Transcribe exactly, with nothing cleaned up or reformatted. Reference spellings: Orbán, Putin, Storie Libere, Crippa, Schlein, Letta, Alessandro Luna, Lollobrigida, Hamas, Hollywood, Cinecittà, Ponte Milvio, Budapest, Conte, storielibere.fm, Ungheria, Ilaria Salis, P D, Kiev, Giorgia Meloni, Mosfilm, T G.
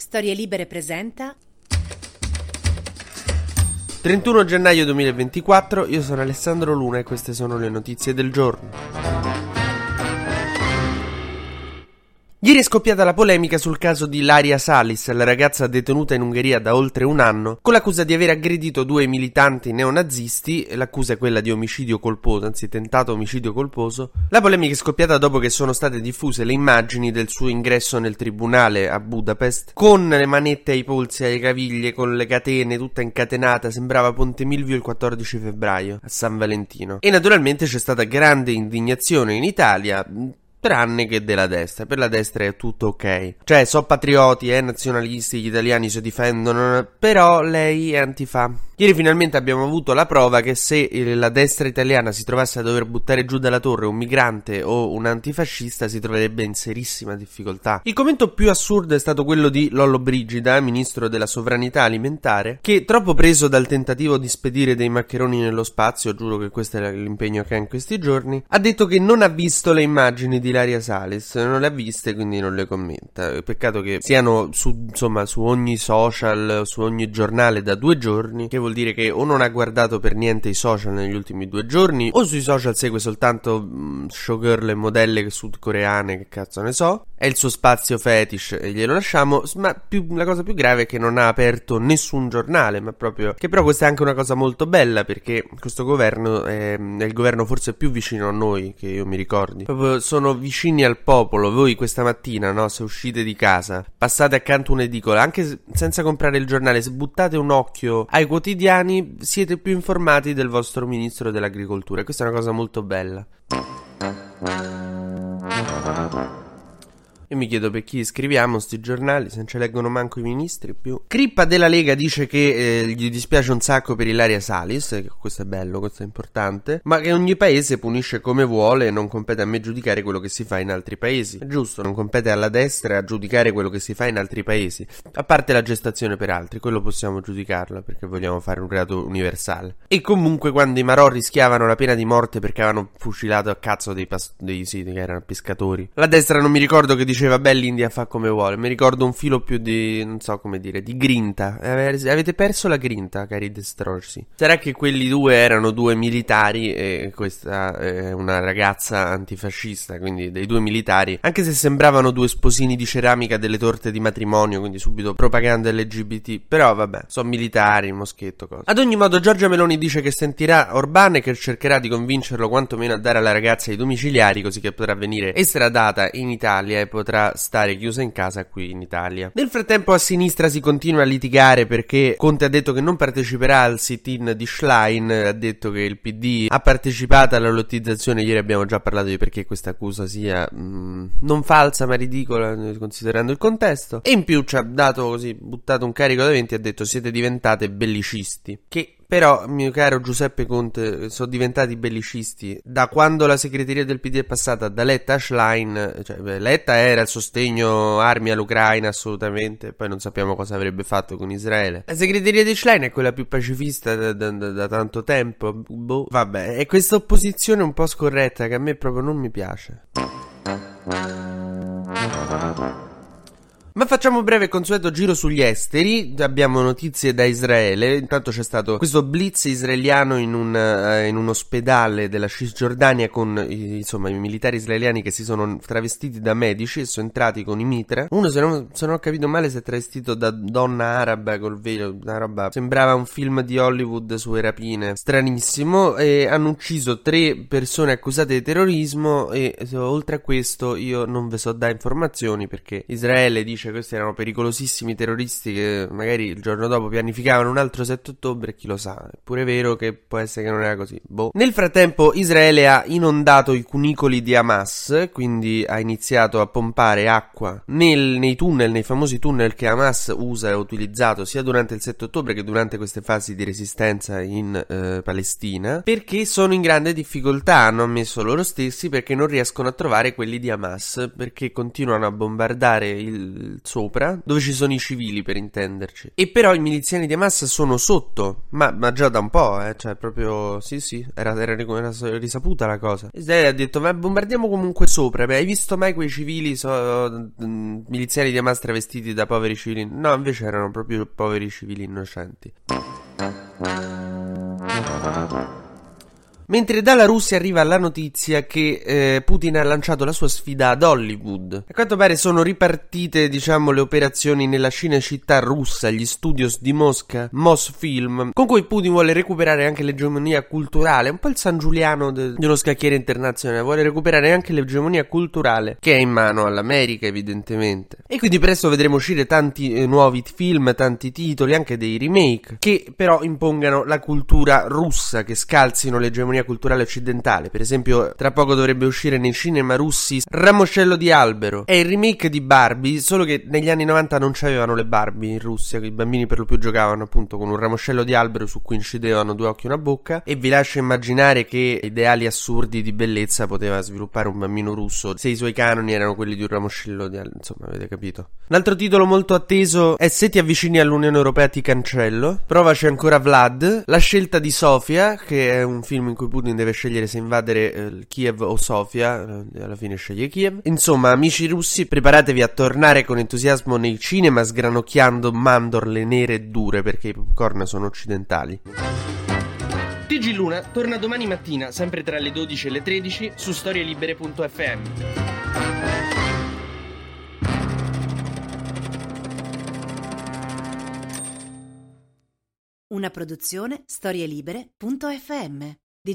Storie Libere presenta trentuno gennaio duemilaventiquattro, io sono Alessandro Luna e queste sono le notizie del giorno. Ieri è scoppiata la polemica sul caso di Ilaria Salis, la ragazza detenuta in Ungheria da oltre un anno, con l'accusa di aver aggredito due militanti neonazisti. L'accusa è quella di omicidio colposo, anzi tentato omicidio colposo. La polemica è scoppiata dopo che sono state diffuse le immagini del suo ingresso nel tribunale a Budapest, con le manette ai polsi, alle caviglie, con le catene, tutta incatenata. Sembrava Ponte Milvio il quattordici febbraio, a San Valentino. E naturalmente c'è stata grande indignazione in Italia, tranne che della destra. Per la destra è tutto ok, cioè so patrioti, eh, nazionalisti, gli italiani si difendono, però lei è antifa. Ieri finalmente abbiamo avuto la prova che se la destra italiana si trovasse a dover buttare giù dalla torre un migrante o un antifascista si troverebbe in serissima difficoltà. Il commento più assurdo è stato quello di Lollobrigida, ministro della sovranità alimentare, che troppo preso dal tentativo di spedire dei maccheroni nello spazio, giuro che questo è l'impegno che ha in questi giorni, ha detto che non ha visto le immagini di Ilaria Salis, non le ha viste, quindi non le commenta. Peccato che siano su, insomma, su ogni social, su ogni giornale da due giorni, che vuol dire che o non ha guardato per niente i social negli ultimi due giorni, o sui social segue soltanto mh, showgirl e modelle sudcoreane, che cazzo ne so. È il suo spazio fetish e glielo lasciamo, ma più, la cosa più grave è che non ha aperto nessun giornale, ma proprio, che però questa è anche una cosa molto bella, perché questo governo è, è il governo forse più vicino a noi, che io mi ricordi, proprio sono vicini al popolo. Voi questa mattina, no, se uscite di casa, passate accanto un'edicola, anche senza comprare il giornale, se buttate un occhio ai quotidiani, siete più informati del vostro ministro dell'agricoltura. Questa è una cosa molto bella. Io mi chiedo per chi scriviamo sti giornali, se non ce leggono manco i ministri più. Crippa della Lega dice che eh, gli dispiace un sacco per Ilaria Salis, questo è bello, questo è importante, ma che ogni paese punisce come vuole e non compete a me giudicare quello che si fa in altri paesi. È giusto, non compete alla destra a giudicare quello che si fa in altri paesi, a parte la gestazione per altri, quello possiamo giudicarla perché vogliamo fare un reato universale. E comunque quando i marò rischiavano la pena di morte perché avevano fucilato a cazzo dei, pas- dei sì, che erano pescatori, la destra non mi ricordo che dice Diceva beh, l'India fa come vuole. Mi ricordo un filo più di, non so come dire, di grinta. Eh, avete perso la grinta, cari destrorsi. Sarà che quelli due erano due militari e questa è una ragazza antifascista, quindi dei due militari, anche se sembravano due sposini di ceramica delle torte di matrimonio, quindi subito propaganda L G B T, però vabbè, sono militari, moschetto, cosa. Ad ogni modo Giorgia Meloni dice che sentirà Orbán e che cercherà di convincerlo quantomeno a dare alla ragazza i domiciliari, così che potrà venire estradata in Italia e potrà Potrà stare chiusa in casa qui in Italia. Nel frattempo a sinistra si continua a litigare perché Conte ha detto che non parteciperà al sit-in di Schlein, ha detto che il P D ha partecipato alla lottizzazione. Ieri abbiamo già parlato di perché questa accusa sia mm, non falsa ma ridicola considerando il contesto, e in più ci ha dato così, buttato un carico davanti e ha detto siete diventate bellicisti, che però, mio caro Giuseppe Conte, sono diventati bellicisti da quando la segreteria del P D è passata da Letta a Schlein. Cioè, beh, Letta era il sostegno armi all'Ucraina, assolutamente, poi non sappiamo cosa avrebbe fatto con Israele. La segreteria di Schlein è quella più pacifista da, da, da, da tanto tempo, boh. Vabbè, è questa opposizione un po' scorretta che a me proprio non mi piace. Ma facciamo un breve consueto giro sugli esteri. Abbiamo notizie da Israele. Intanto c'è stato questo blitz israeliano in un, eh, in un ospedale della Cisgiordania con i, insomma, i militari israeliani che si sono travestiti da medici e sono entrati con i mitra. Uno, se non, se non ho capito male, si è travestito da donna araba col velo, una roba, sembrava un film di Hollywood sulle rapine, stranissimo, e hanno ucciso tre persone accusate di terrorismo. E oltre a questo io non ve so dare informazioni perché Israele dice questi erano pericolosissimi terroristi che magari il giorno dopo pianificavano un altro sette ottobre, chi lo sa. È pure vero che può essere che non era così, boh. Nel frattempo Israele ha inondato i cunicoli di Hamas, quindi ha iniziato a pompare acqua nel, nei tunnel, nei famosi tunnel che Hamas usa e ha utilizzato sia durante il sette ottobre che durante queste fasi di resistenza in eh, Palestina, perché sono in grande difficoltà, hanno ammesso loro stessi, perché non riescono a trovare quelli di Hamas, perché continuano a bombardare il sopra, dove ci sono i civili per intenderci, e però i miliziani di Hamas sono sotto, ma, ma già da un po', eh, cioè proprio sì sì, era, era, era risaputa la cosa. E lei ha detto, ma bombardiamo comunque sopra, beh, hai visto mai quei civili so, mh, miliziani di Hamas travestiti da poveri civili? No, invece erano proprio poveri civili innocenti. Mentre dalla Russia arriva la notizia che eh, Putin ha lanciato la sua sfida ad Hollywood. A quanto pare sono ripartite, diciamo, le operazioni nella Cinecittà russa, gli studios di Mosca, Mosfilm, con cui Putin vuole recuperare anche l'egemonia culturale, un po' il San Giuliano de- di uno scacchiere internazionale, vuole recuperare anche l'egemonia culturale che è in mano all'America, evidentemente. E quindi presto vedremo uscire tanti eh, nuovi film, tanti titoli, anche dei remake, che però impongano la cultura russa, che scalzino l'egemonia culturale occidentale. Per esempio, tra poco dovrebbe uscire nei cinema russi Ramoscello di albero, è il remake di Barbie, solo che negli anni novanta non c'avevano le Barbie in Russia, i bambini per lo più giocavano appunto con un ramoscello di albero su cui incidevano due occhi e una bocca, e vi lascio immaginare che ideali assurdi di bellezza poteva sviluppare un bambino russo se i suoi canoni erano quelli di un ramoscello di albero, insomma avete capito. Un altro titolo molto atteso è Se ti avvicini all'Unione Europea ti cancello, provaci ancora Vlad, La scelta di Sofia, che è un film in cui Putin deve scegliere se invadere eh, Kiev o Sofia, eh, alla fine sceglie Kiev. Insomma, amici russi, preparatevi a tornare con entusiasmo nei cinema sgranocchiando mandorle nere e dure, perché i popcorn sono occidentali. T G Luna torna domani mattina, sempre tra le dodici e le tredici, su storie libere punto effe emme. Una produzione storie libere punto effe emme di